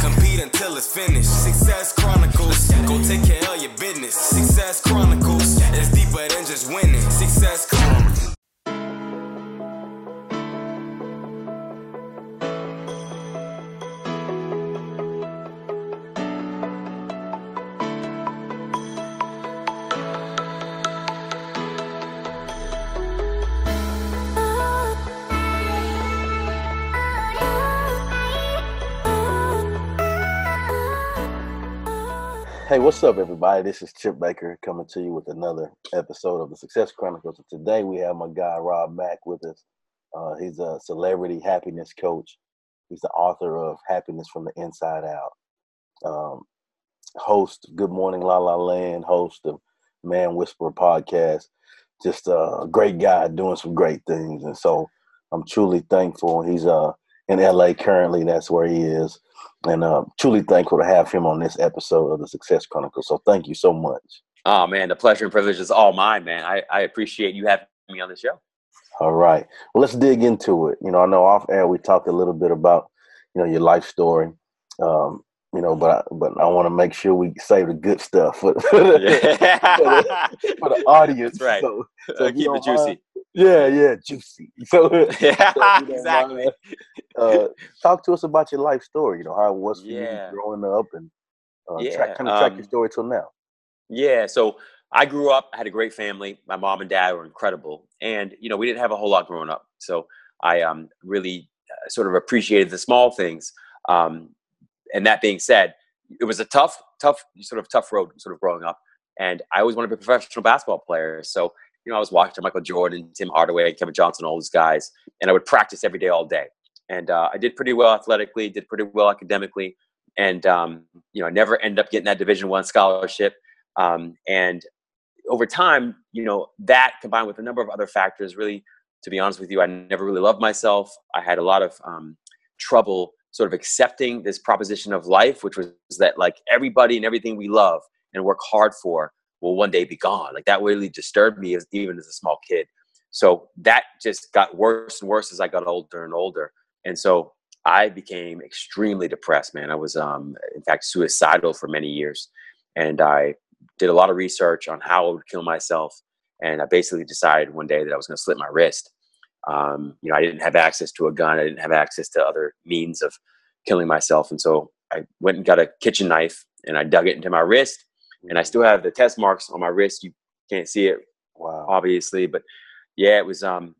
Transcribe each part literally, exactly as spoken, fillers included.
Compete until it's finished. Success Chronicles. Go take care of your business. Success Chronicles. It's deeper than just winning. Success Chronicles. Hey, what's up, everybody? This is Chip Baker coming to you with another episode of the Success Chronicles. Today, we have my guy, Rob Mack, with us. Uh, he's a celebrity happiness coach. He's the author of Happiness from the Inside Out, um, host Good Morning La La Land, host of Man Whisperer podcast. Just a great guy doing some great things. And so I'm truly thankful. He's uh, in L A currently. That's where he is. And uh, truly thankful to have him on this episode of the Success Chronicles. So thank you so much. Oh, man, the pleasure and privilege is all mine, man. I, I appreciate you having me on the show. All right. Well, let's dig into it. You know, I know off air we talked a little bit about, you know, your life story, um, you know, but I, but I want to make sure we save the good stuff for, for, the, for the audience. That's right. So, so keep it juicy. Mind, yeah, yeah, juicy. So, yeah, so exactly. Uh, talk to us about your life story. You know how it was for yeah. you growing up, and uh, yeah. track, kind of track um, your story till now. Yeah. So I grew up. I had a great family. My mom and dad were incredible, and you know we didn't have a whole lot growing up. So I um, really uh, sort of appreciated the small things. Um, and that being said, it was a tough, tough sort of tough road, sort of growing up. And I always wanted to be a professional basketball player. So. You know, I was watching Michael Jordan, Tim Hardaway, Kevin Johnson, all those guys, and I would practice every day, all day. And uh, I did pretty well athletically, did pretty well academically, and um, you know, I never ended up getting that Division One scholarship. Um, and over time, you know, that combined with a number of other factors, really, to be honest with you, I never really loved myself. I had a lot of um, trouble sort of accepting this proposition of life, which was that like everybody and everything we love and work hard for will one day be gone. Like that really disturbed me as, even as a small kid. So that just got worse and worse as I got older and older. And so I became extremely depressed, man. I was, um, in fact, suicidal for many years. And I did a lot of research on how I would kill myself. And I basically decided one day that I was going to slit my wrist. Um, you know, I didn't have access to a gun. I didn't have access to other means of killing myself. And so I went and got a kitchen knife and I dug it into my wrist. And I still have the test marks on my wrist. You can't see it, wow. obviously. But, yeah, it was, um,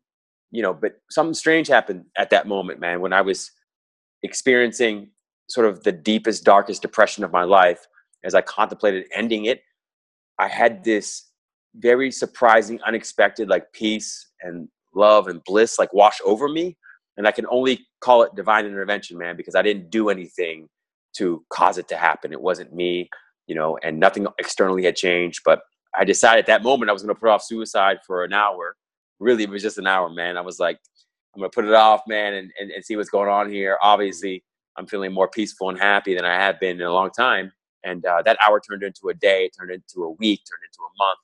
you know, but something strange happened at that moment, man. When I was experiencing sort of the deepest, darkest depression of my life, as I contemplated ending it, I had this very surprising, unexpected, like, peace and love and bliss, like, wash over me. And I can only call it divine intervention, man, because I didn't do anything to cause it to happen. It wasn't me. You know, and nothing externally had changed. But I decided at that moment I was going to put off suicide for an hour. Really, it was just an hour, man. I was like, I'm going to put it off, man, and, and, and see what's going on here. Obviously, I'm feeling more peaceful and happy than I have been in a long time. And uh, that hour turned into a day, turned into a week, turned into a month.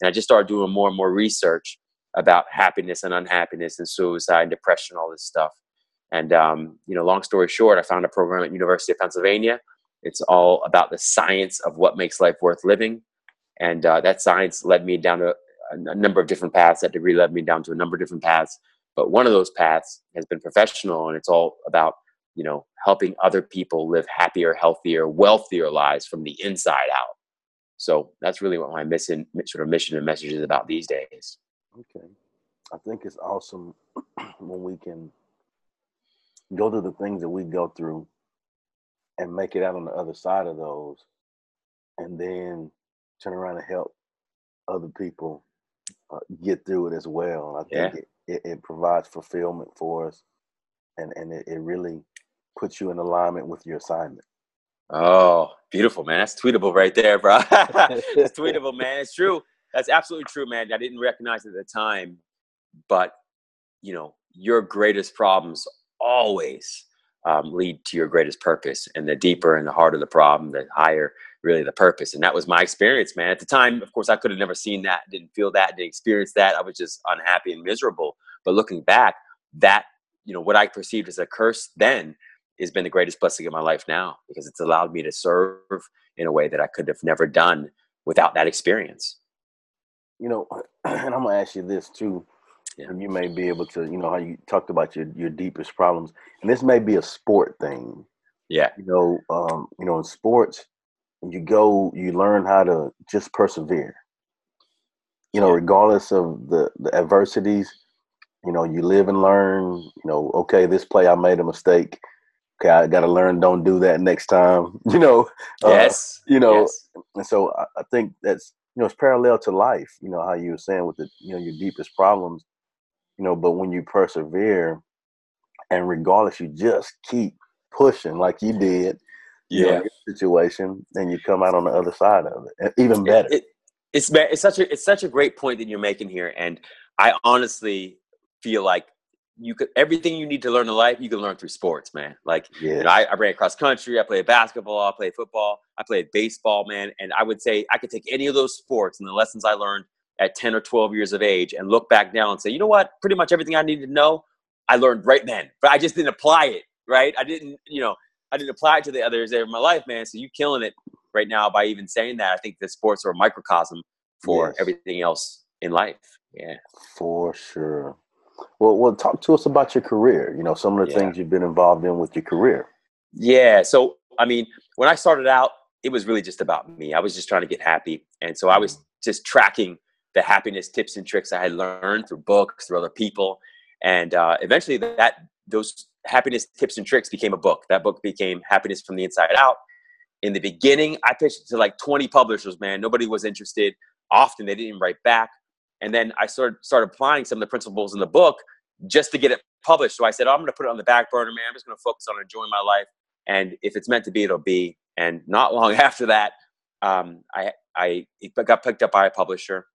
And I just started doing more and more research about happiness and unhappiness and suicide and depression, all this stuff. And, um, you know, long story short, I found a program at University of Pennsylvania. It's all about the science of what makes life worth living. And uh, that science led me down to a, a number of different paths. That degree led me down to a number of different paths. But one of those paths has been professional, and it's all about, you know, helping other people live happier, healthier, wealthier lives from the inside out. So that's really what my mission, sort of mission and message is about these days. Okay. I think it's awesome when we can go through the things that we go through and make it out on the other side of those, and then turn around and help other people uh, get through it as well. I think yeah. it, it, it provides fulfillment for us, and, and it, it really puts you in alignment with your assignment. Oh, beautiful, man. That's tweetable right there, bro. That's tweetable, man. It's true. That's absolutely true, man. I didn't recognize it at the time, but you know, your greatest problems always um, lead to your greatest purpose. And the deeper and the harder the problem, the higher really the purpose. And that was my experience, man. At the time, of course, I could have never seen that, didn't feel that, didn't experience that. I was just unhappy and miserable. But looking back, that, you know, what I perceived as a curse then has been the greatest blessing in my life now, because it's allowed me to serve in a way that I could have never done without that experience. You know, and I'm gonna ask you this too. Yeah. You may be able to, you know, how you talked about your, your deepest problems, and this may be a sport thing. Yeah. You know, um, you know, in sports, you go, you learn how to just persevere. You know, yeah. Regardless of the, the adversities, you know, you live and learn. You know, okay, this play I made a mistake. Okay, I got to learn. Don't do that next time. You know. Uh, yes. You know, yes. And so I, I think that's, you know, it's parallel to life. You know how you were saying with the, you know, your deepest problems. You know, but when you persevere, and regardless, you just keep pushing like you did, yeah, you know, in your situation, and you come out on the other side of it, and even better. It, it, it's it's such a it's such a great point that you're making here, and I honestly feel like you could, everything you need to learn in life, you can learn through sports, man. Like, yeah. you know, I, I ran cross country, I played basketball, I played football, I played baseball, man, and I would say I could take any of those sports and the lessons I learned at ten or twelve years of age and look back now and say, you know what, pretty much everything I needed to know, I learned right then, but I just didn't apply it, right? I didn't, you know, I didn't apply it to the others in my life, man. So you killing it right now by even saying that. I think that sports are a microcosm for yes. everything else in life. Yeah. For sure. Well, well, talk to us about your career, you know, some of the yeah. things you've been involved in with your career. Yeah. So, I mean, when I started out, it was really just about me. I was just trying to get happy. And so I was just tracking the happiness tips and tricks I had learned through books, through other people. And uh, eventually that those happiness tips and tricks became a book. That book became Happiness from the Inside Out. In the beginning, I pitched to like twenty publishers, man. Nobody was interested. Often they didn't even write back. And then I started, started applying some of the principles in the book just to get it published. So I said, oh, I'm going to put it on the back burner, man. I'm just going to focus on enjoying my life. And if it's meant to be, it'll be. And not long after that, um, I, I got picked up by a publisher.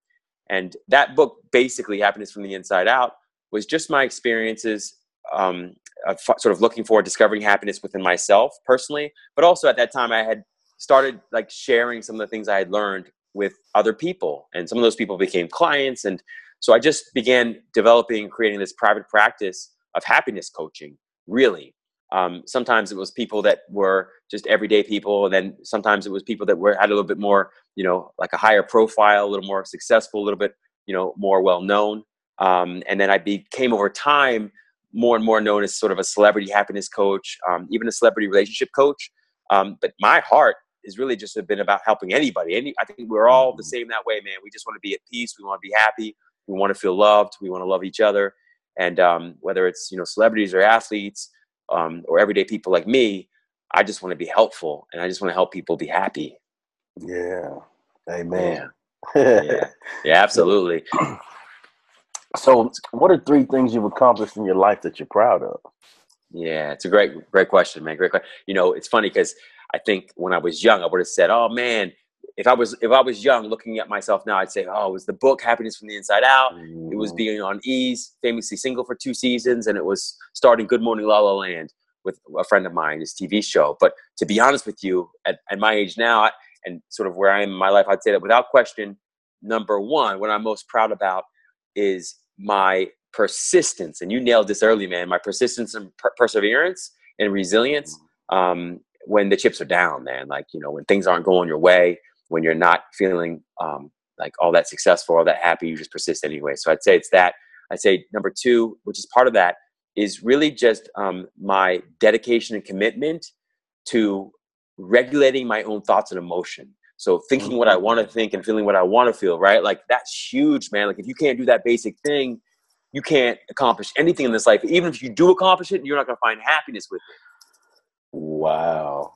And that book, basically, Happiness from the Inside Out, was just my experiences um, of f- sort of looking for discovering happiness within myself personally. But also at that time, I had started like sharing some of the things I had learned with other people. And some of those people became clients. And so I just began developing, creating this private practice of happiness coaching, really. Um, sometimes it was people that were just everyday people. And then sometimes it was people that were had a little bit more, you know, like a higher profile, a little more successful, a little bit, you know, more well-known. Um, and then I became over time more and more known as sort of a celebrity happiness coach, um, even a celebrity relationship coach. Um, but my heart is really just been about helping anybody. Any, I think we're all the same that way, man. We just want to be at peace. We want to be happy. We want to feel loved. We want to love each other. And um, whether it's, you know, celebrities or athletes, Um, or everyday people like me, I just want to be helpful, and I just want to help people be happy. Yeah. Amen. Yeah, yeah. Yeah, absolutely. So what are three things you've accomplished in your life that you're proud of? Yeah, it's a great, great question, man. Great question. You know, it's funny because I think when I was young, I would have said, oh man, if I was, if I was young looking at myself now, I'd say, oh, it was the book Happiness from the Inside Out. Mm. It was being on E!'s, famously single for two seasons. And it was starting Good Morning La La Land with a friend of mine, his T V show. But to be honest with you, at, at my age now and sort of where I am in my life, I'd say that without question, number one, what I'm most proud about is my persistence. And you nailed this early, man, my persistence and per- perseverance and resilience um, when the chips are down, man. Like, you know, when things aren't going your way, when you're not feeling um, like all that successful, all that happy, you just persist anyway. So I'd say it's that. I'd say number two, which is part of that, is really just um, my dedication and commitment to regulating my own thoughts and emotion. So thinking what I want to think and feeling what I want to feel, right? Like that's huge, man. Like if you can't do that basic thing, you can't accomplish anything in this life. Even if you do accomplish it, you're not going to find happiness with it. Wow.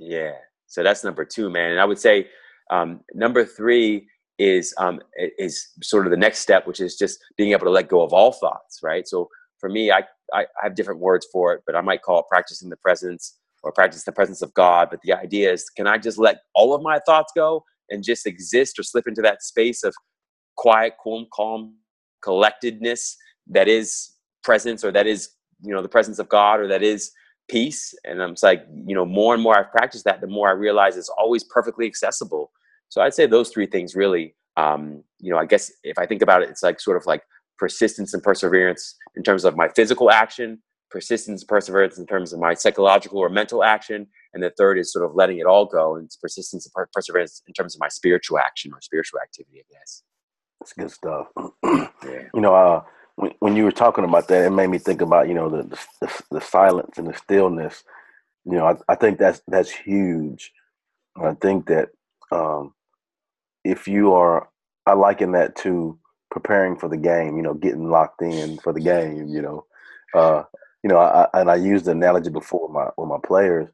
Yeah. So that's number two, man. And I would say um, number three is um, is sort of the next step, which is just being able to let go of all thoughts, right? So for me, I, I, I have different words for it, but I might call it practicing the presence or practice the presence of God. But the idea is, can I just let all of my thoughts go and just exist or slip into that space of quiet, calm, calm, collectedness that is presence, or that is, you know, the presence of God, or that is peace. And I'm just like, you know, more and more I've practiced that, the more I realize it's always perfectly accessible. So I'd say those three things really, um, you know, I guess if I think about it, it's like sort of like persistence and perseverance in terms of my physical action, persistence, perseverance in terms of my psychological or mental action. And the third is sort of letting it all go, and it's persistence and per- perseverance in terms of my spiritual action or spiritual activity, I guess. That's good stuff. Yeah. You know, uh, when, when you were talking about that, it made me think about, you know, the the, the silence and the stillness. You know, I, I think that's, that's huge. I think that um, if you are, I liken that to preparing for the game, you know, getting locked in for the game, you know, uh, you know, I, and I used the analogy before with my, with my players,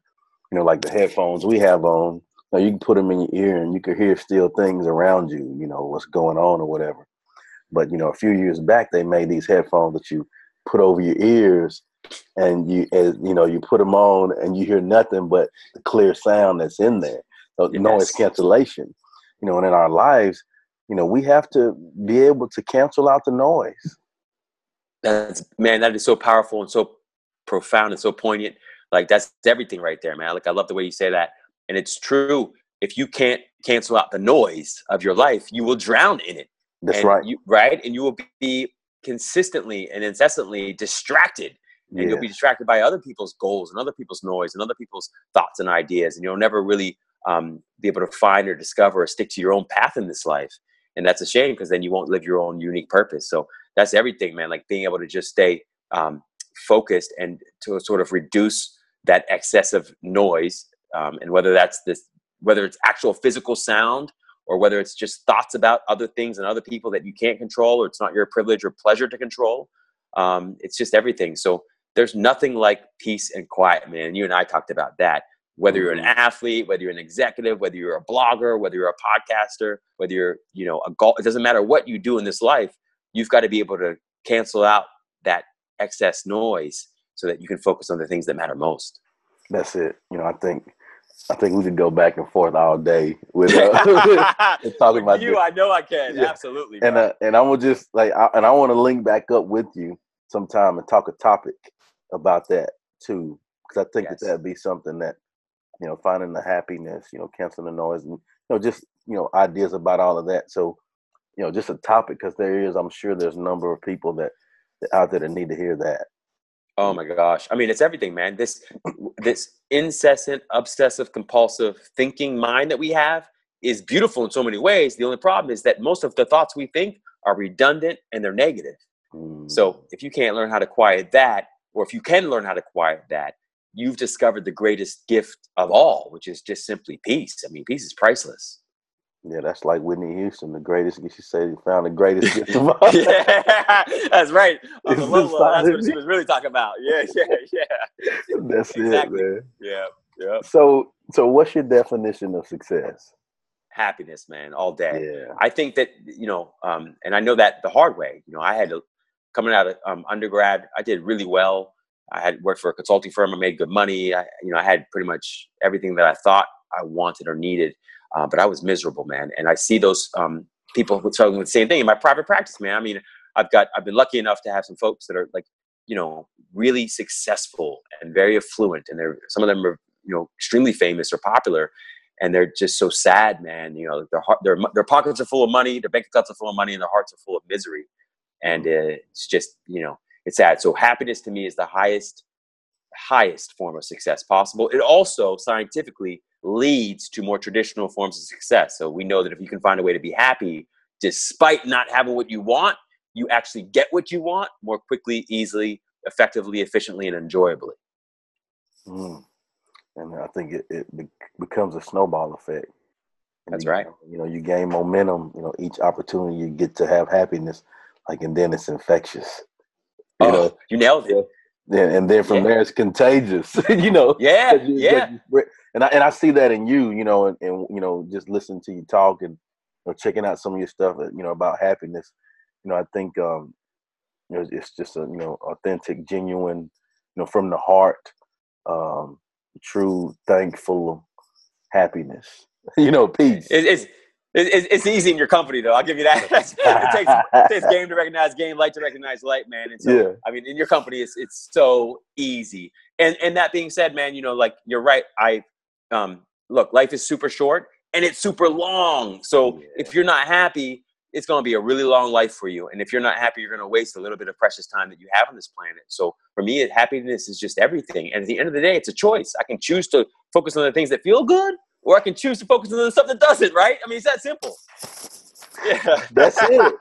you know, like the headphones we have on. Now you can put them in your ear and you can hear still things around you, you know, what's going on or whatever. But, you know, a few years back, they made these headphones that you put over your ears, and you, and, you know, you put them on and you hear nothing but the clear sound that's in there. So yes. Noise cancellation, you know, and in our lives, you know, we have to be able to cancel out the noise. That's, man, that is so powerful and so profound and so poignant. Like that's everything right there, man. Like I love the way you say that. And it's true. If you can't cancel out the noise of your life, you will drown in it. That's and right. You, right. And you will be consistently and incessantly distracted. And yeah. You'll be distracted by other people's goals and other people's noise and other people's thoughts and ideas. And you'll never really um, be able to find or discover or stick to your own path in this life. And that's a shame, because then you won't live your own unique purpose. So that's everything, man. Like being able to just stay um, focused and to sort of reduce that excess of noise. Um, and whether that's this, whether it's actual physical sound, or whether it's just thoughts about other things and other people that you can't control, or it's not your privilege or pleasure to control. Um, it's just everything. So there's nothing like peace and quiet, man. You and I talked about that. Whether you're an athlete, whether you're an executive, whether you're a blogger, whether you're a podcaster, whether you're, you know, a golf, it doesn't matter what you do in this life. You've got to be able to cancel out that excess noise so that you can focus on the things that matter most. That's it. You know, I think, I think we could go back and forth all day with, uh, with talking with about you. This. I know I can. Yeah. Absolutely. And uh, and I will just like, I, and I want to link back up with you sometime and talk a topic about that too, because I think yes. that that'd be something that, you know, finding the happiness, you know, canceling the noise, and you know, just, you know, ideas about all of that. So, you know, just a topic, because there is, I'm sure there's a number of people that, that out there that need to hear that. Oh my gosh. I mean, it's everything, man. This this incessant, obsessive, compulsive thinking mind that we have is beautiful in so many ways. The only problem is that most of the thoughts we think are redundant and they're negative. Mm. So if you can't learn how to quiet that, or if you can learn how to quiet that, you've discovered the greatest gift of all, which is just simply peace. I mean, peace is priceless. Yeah, that's like Whitney Houston, the greatest. She said you found the greatest gift of all. Yeah, that's right. On the low low, that's what she was really talking about. Yeah, yeah, yeah. That's exactly. It, man. Yeah, yeah. So, so what's your definition of success? Happiness, man, all day. Yeah. I think that, you know, um, and I know that the hard way. You know, I had to, coming out of um, undergrad, I did really well. I had worked for a consulting firm. I made good money. I, you know, I had pretty much everything that I thought I wanted or needed. Uh, but I was miserable, man. And I see those um, people who tell me the same thing in my private practice, man. I mean, I've got, I've been lucky enough to have some folks that are like, you know, really successful and very affluent. And they're, some of them are, you know, extremely famous or popular, and they're just so sad, man. You know, their heart, their, their pockets are full of money, their bank accounts are full of money, and their hearts are full of misery. And uh, it's just, you know, it's sad. So happiness to me is the highest, highest form of success possible. It also scientifically leads to more traditional forms of success. So we know that if you can find a way to be happy despite not having what you want, you actually get what you want more quickly, easily, effectively, efficiently, and enjoyably. Mm. And I think it, it becomes a snowball effect. And that's you, right. You know, you gain momentum, you know, each opportunity you get to have happiness, like, and then it's infectious. You oh, know, you nailed it. Yeah, and then from yeah. there it's contagious, you know. Yeah, you, yeah. And I and I see that in you, you know, and, and you know, just listening to you talk and or checking out some of your stuff, you know, about happiness. You know, I think um, you know, it's just a you know authentic, genuine, you know, from the heart, um, true, thankful happiness. You know, peace. It, it's it, it's easy in your company, though. I'll give you that. it, takes, it takes game to recognize game, light to recognize light, man. And so, yeah. I mean, in your company, it's it's so easy. And and that being said, man, you know, like you're right. I um look, life is super short and it's super long. So yeah. if you're not happy, it's going to be a really long life for you. And if you're not happy, you're going to waste a little bit of precious time that you have on this planet. So for me, happiness is just everything. And at the end of the day, it's a choice. I can choose to focus on the things that feel good, or I can choose to focus on the stuff that doesn't, right? I mean, it's that simple. Yeah. That's it.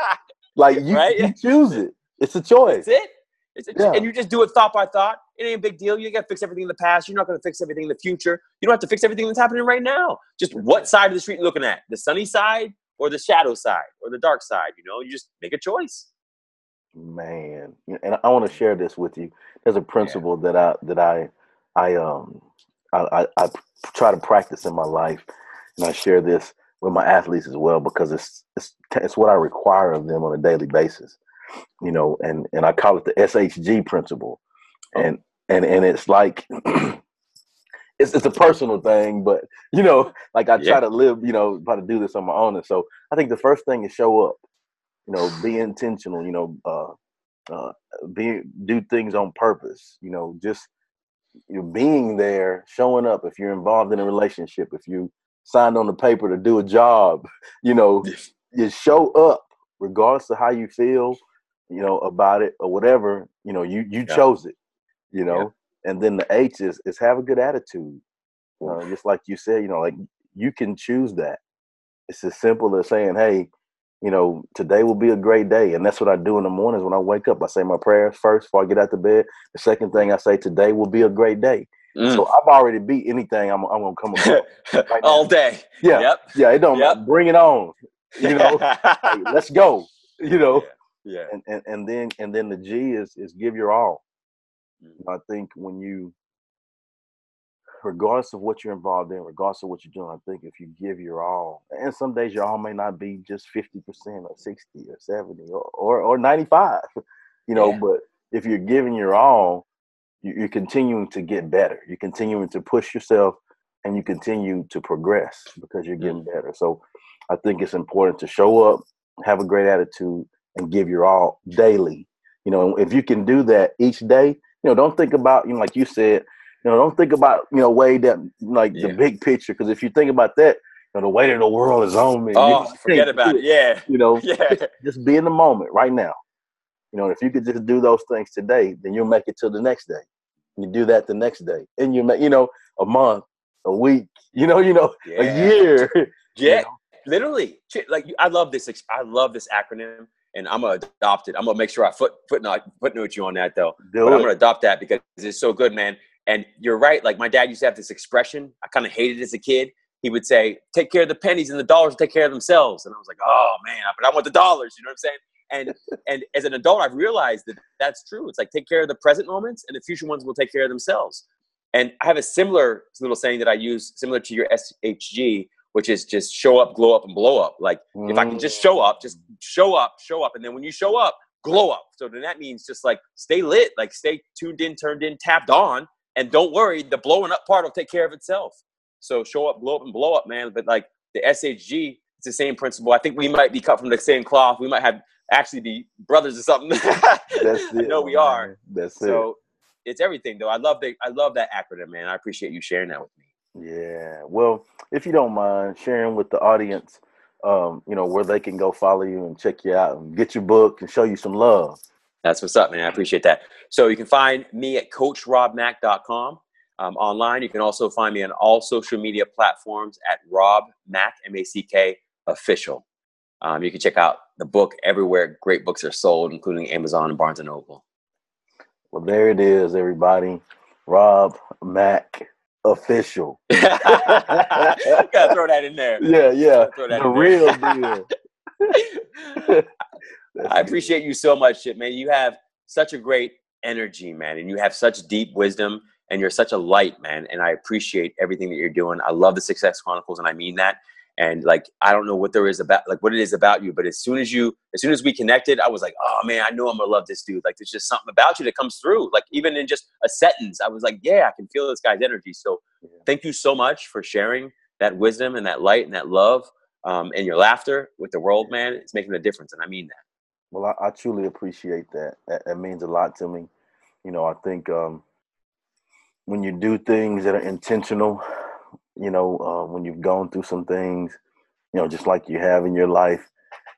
Like you, right? you choose it. It's a choice. That's it. It's a, yeah. And you just do it thought by thought. It ain't a big deal. You got to fix everything in the past. You're not going to fix everything in the future. You don't have to fix everything that's happening right now. Just what side of the street you're looking at, the sunny side or the shadow side or the dark side. You know, you just make a choice. Man. And I want to share this with you. There's a principle yeah. that I, that I, I, um, I, I, I try to practice in my life, and I share this with my athletes as well, because it's, it's, it's what I require of them on a daily basis, you know, and, and I call it the S H G principle. And, and, and it's like, it's, it's a personal thing, but you know, like I try yeah. to live, you know, try to do this on my own. And so I think the first thing is show up, you know, be intentional, you know, uh, uh, be, do things on purpose, you know, just, you're being there, showing up. If you're involved in a relationship, if you signed on the paper to do a job, you know, you show up regardless of how you feel, you know, about it or whatever, you know, you, you yeah. chose it, you know, yeah. and then the H is, is have a good attitude. Uh, just like you said, you know, like you can choose that. It's as simple as saying, hey, you know, today will be a great day. And that's what I do in the mornings when I wake up. I say my prayers first before I get out of bed. The second thing I say, today will be a great day. Mm. So I've already beat anything I'm, I'm going to come across right all day. Yeah. Yep. Yeah. It don't yep. bring it on, you know, like, let's go, you know, yeah. yeah. And, and, and then, and then the G is, is give your all. Mm. I think when you, regardless of what you're involved in, regardless of what you're doing, I think if you give your all, and some days your all may not be just fifty percent or sixty or seventy or, or, or ninety-five, you know, yeah. but if you're giving your all, you're continuing to get better. You're continuing to push yourself and you continue to progress because you're getting better. So I think it's important to show up, have a great attitude, and give your all daily. You know, if you can do that each day, you know, don't think about, you know, like you said, you know, don't think about, you know, way that like yeah. the big picture, because if you think about that, you know, the weight of the world is on me. Oh, forget about it. Yeah. You know, yeah. Just, just be in the moment right now. You know, if you could just do those things today, then you'll make it till the next day. You do that the next day, and you make, you know, a month, a week, you know, you know, yeah. a year. Yeah, you know? Literally. Like, I love this. I love this acronym, and I'm gonna adopt it. I'm gonna make sure I foot footnote footnote you on that though. Do but it. I'm gonna adopt that because it's so good, man. And you're right. Like my dad used to have this expression. I kind of hated it as a kid. He would say, take care of the pennies and the dollars will take care of themselves. And I was like, oh man, but I want the dollars. You know what I'm saying? And and as an adult, I've realized that that's true. It's like, take care of the present moments and the future ones will take care of themselves. And I have a similar little saying that I use, similar to your S H G, which is just show up, glow up, and blow up. Like mm. if I can just show up, just show up, show up. And then when you show up, glow up. So then that means just like, stay lit, like stay tuned in, turned in, tapped on. And don't worry, the blowing up part will take care of itself. So show up, glow up, and blow up, man. But like the S H G, it's the same principle. I think we might be cut from the same cloth. We might have actually be brothers or something. That's it. I know we are. That's it. So it's everything, though. I love the, I love that acronym, man. I appreciate you sharing that with me. Yeah. Well, if you don't mind sharing with the audience, um, you know, where they can go follow you and check you out and get your book and show you some love. That's what's up, man. I appreciate that. So you can find me at Coach Rob Mack dot com um, online. You can also find me on all social media platforms at Rob Mack, M A C K, official. Um, you can check out the book everywhere great books are sold, including Amazon and Barnes and Noble. Well, there it is, everybody. Rob Mack, official. You gotta throw that in there. Yeah, yeah. The real deal. That's I appreciate good. You so much, Chip, man. You have such a great energy, man, and you have such deep wisdom, and you're such a light, man, and I appreciate everything that you're doing. I love the Success Chronicles, and I mean that, And like, I don't know what there is about, like what it is about you. But as soon as you, as soon as we connected, I was like, oh man, I know I'm gonna love this dude. Like, there's just something about you that comes through. Like even in just a sentence, I was like, yeah, I can feel this guy's energy. So thank you so much for sharing that wisdom and that light and that love um, and your laughter with the world, man. It's making a difference. And I mean that. Well, I, I truly appreciate that. that. That means a lot to me. You know, I think um, when you do things that are intentional, you know, uh, when you've gone through some things, you know, just like you have in your life,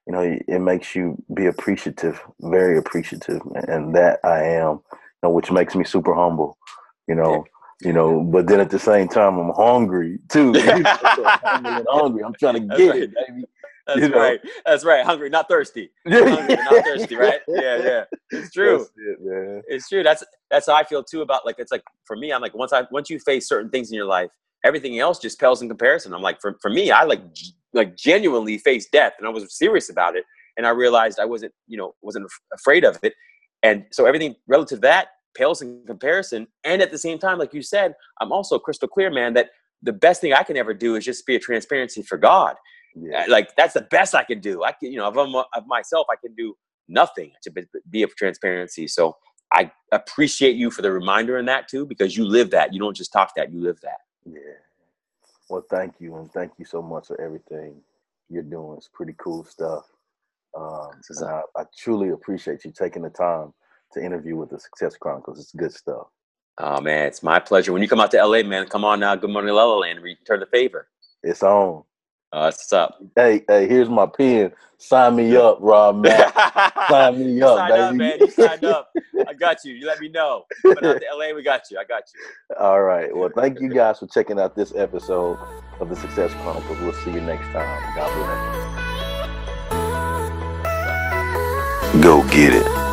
you know, it makes you be appreciative, very appreciative. And that I am, you know, which makes me super humble, you know, you know, but then at the same time, I'm hungry too. You know, so I'm hungry. I'm trying to get it, baby. That's you know? right. That's right. Hungry, not thirsty. Hungry, not thirsty, right? Yeah, yeah. It's true. It, man. It's true. That's that's how I feel too about like, it's like, for me, I'm like, once I once you face certain things in your life, everything else just pales in comparison. I'm like, for, for me, I like g- like genuinely faced death, and I was serious about it. And I realized I wasn't, you know, wasn't af- afraid of it. And so everything relative to that pales in comparison. And at the same time, like you said, I'm also crystal clear, man, that the best thing I can ever do is just be a transparency for God. Yeah. Like that's the best I can do. I can, you know, of, of myself, I can do nothing to be, be of transparency. So I appreciate you for the reminder in that too, because you live that. You don't just talk that, you live that. Yeah. Well, thank you. And thank you so much for everything you're doing. It's pretty cool stuff. Um, and I, I truly appreciate you taking the time to interview with the Success Chronicles. It's good stuff. Oh, man, it's my pleasure. When you come out to L A, man, come on now. Good Morning La La Land. Return the favor. It's on. Uh, what's up? Hey, hey, here's my pen. Sign me up, Rob Mack. Sign me up, baby. Sign up, man. You signed up. I got you. You let me know. But out to L A, we got you. I got you. All right. Well, thank you guys for checking out this episode of the Success Chronicles. We'll see you next time. God bless. Go get it.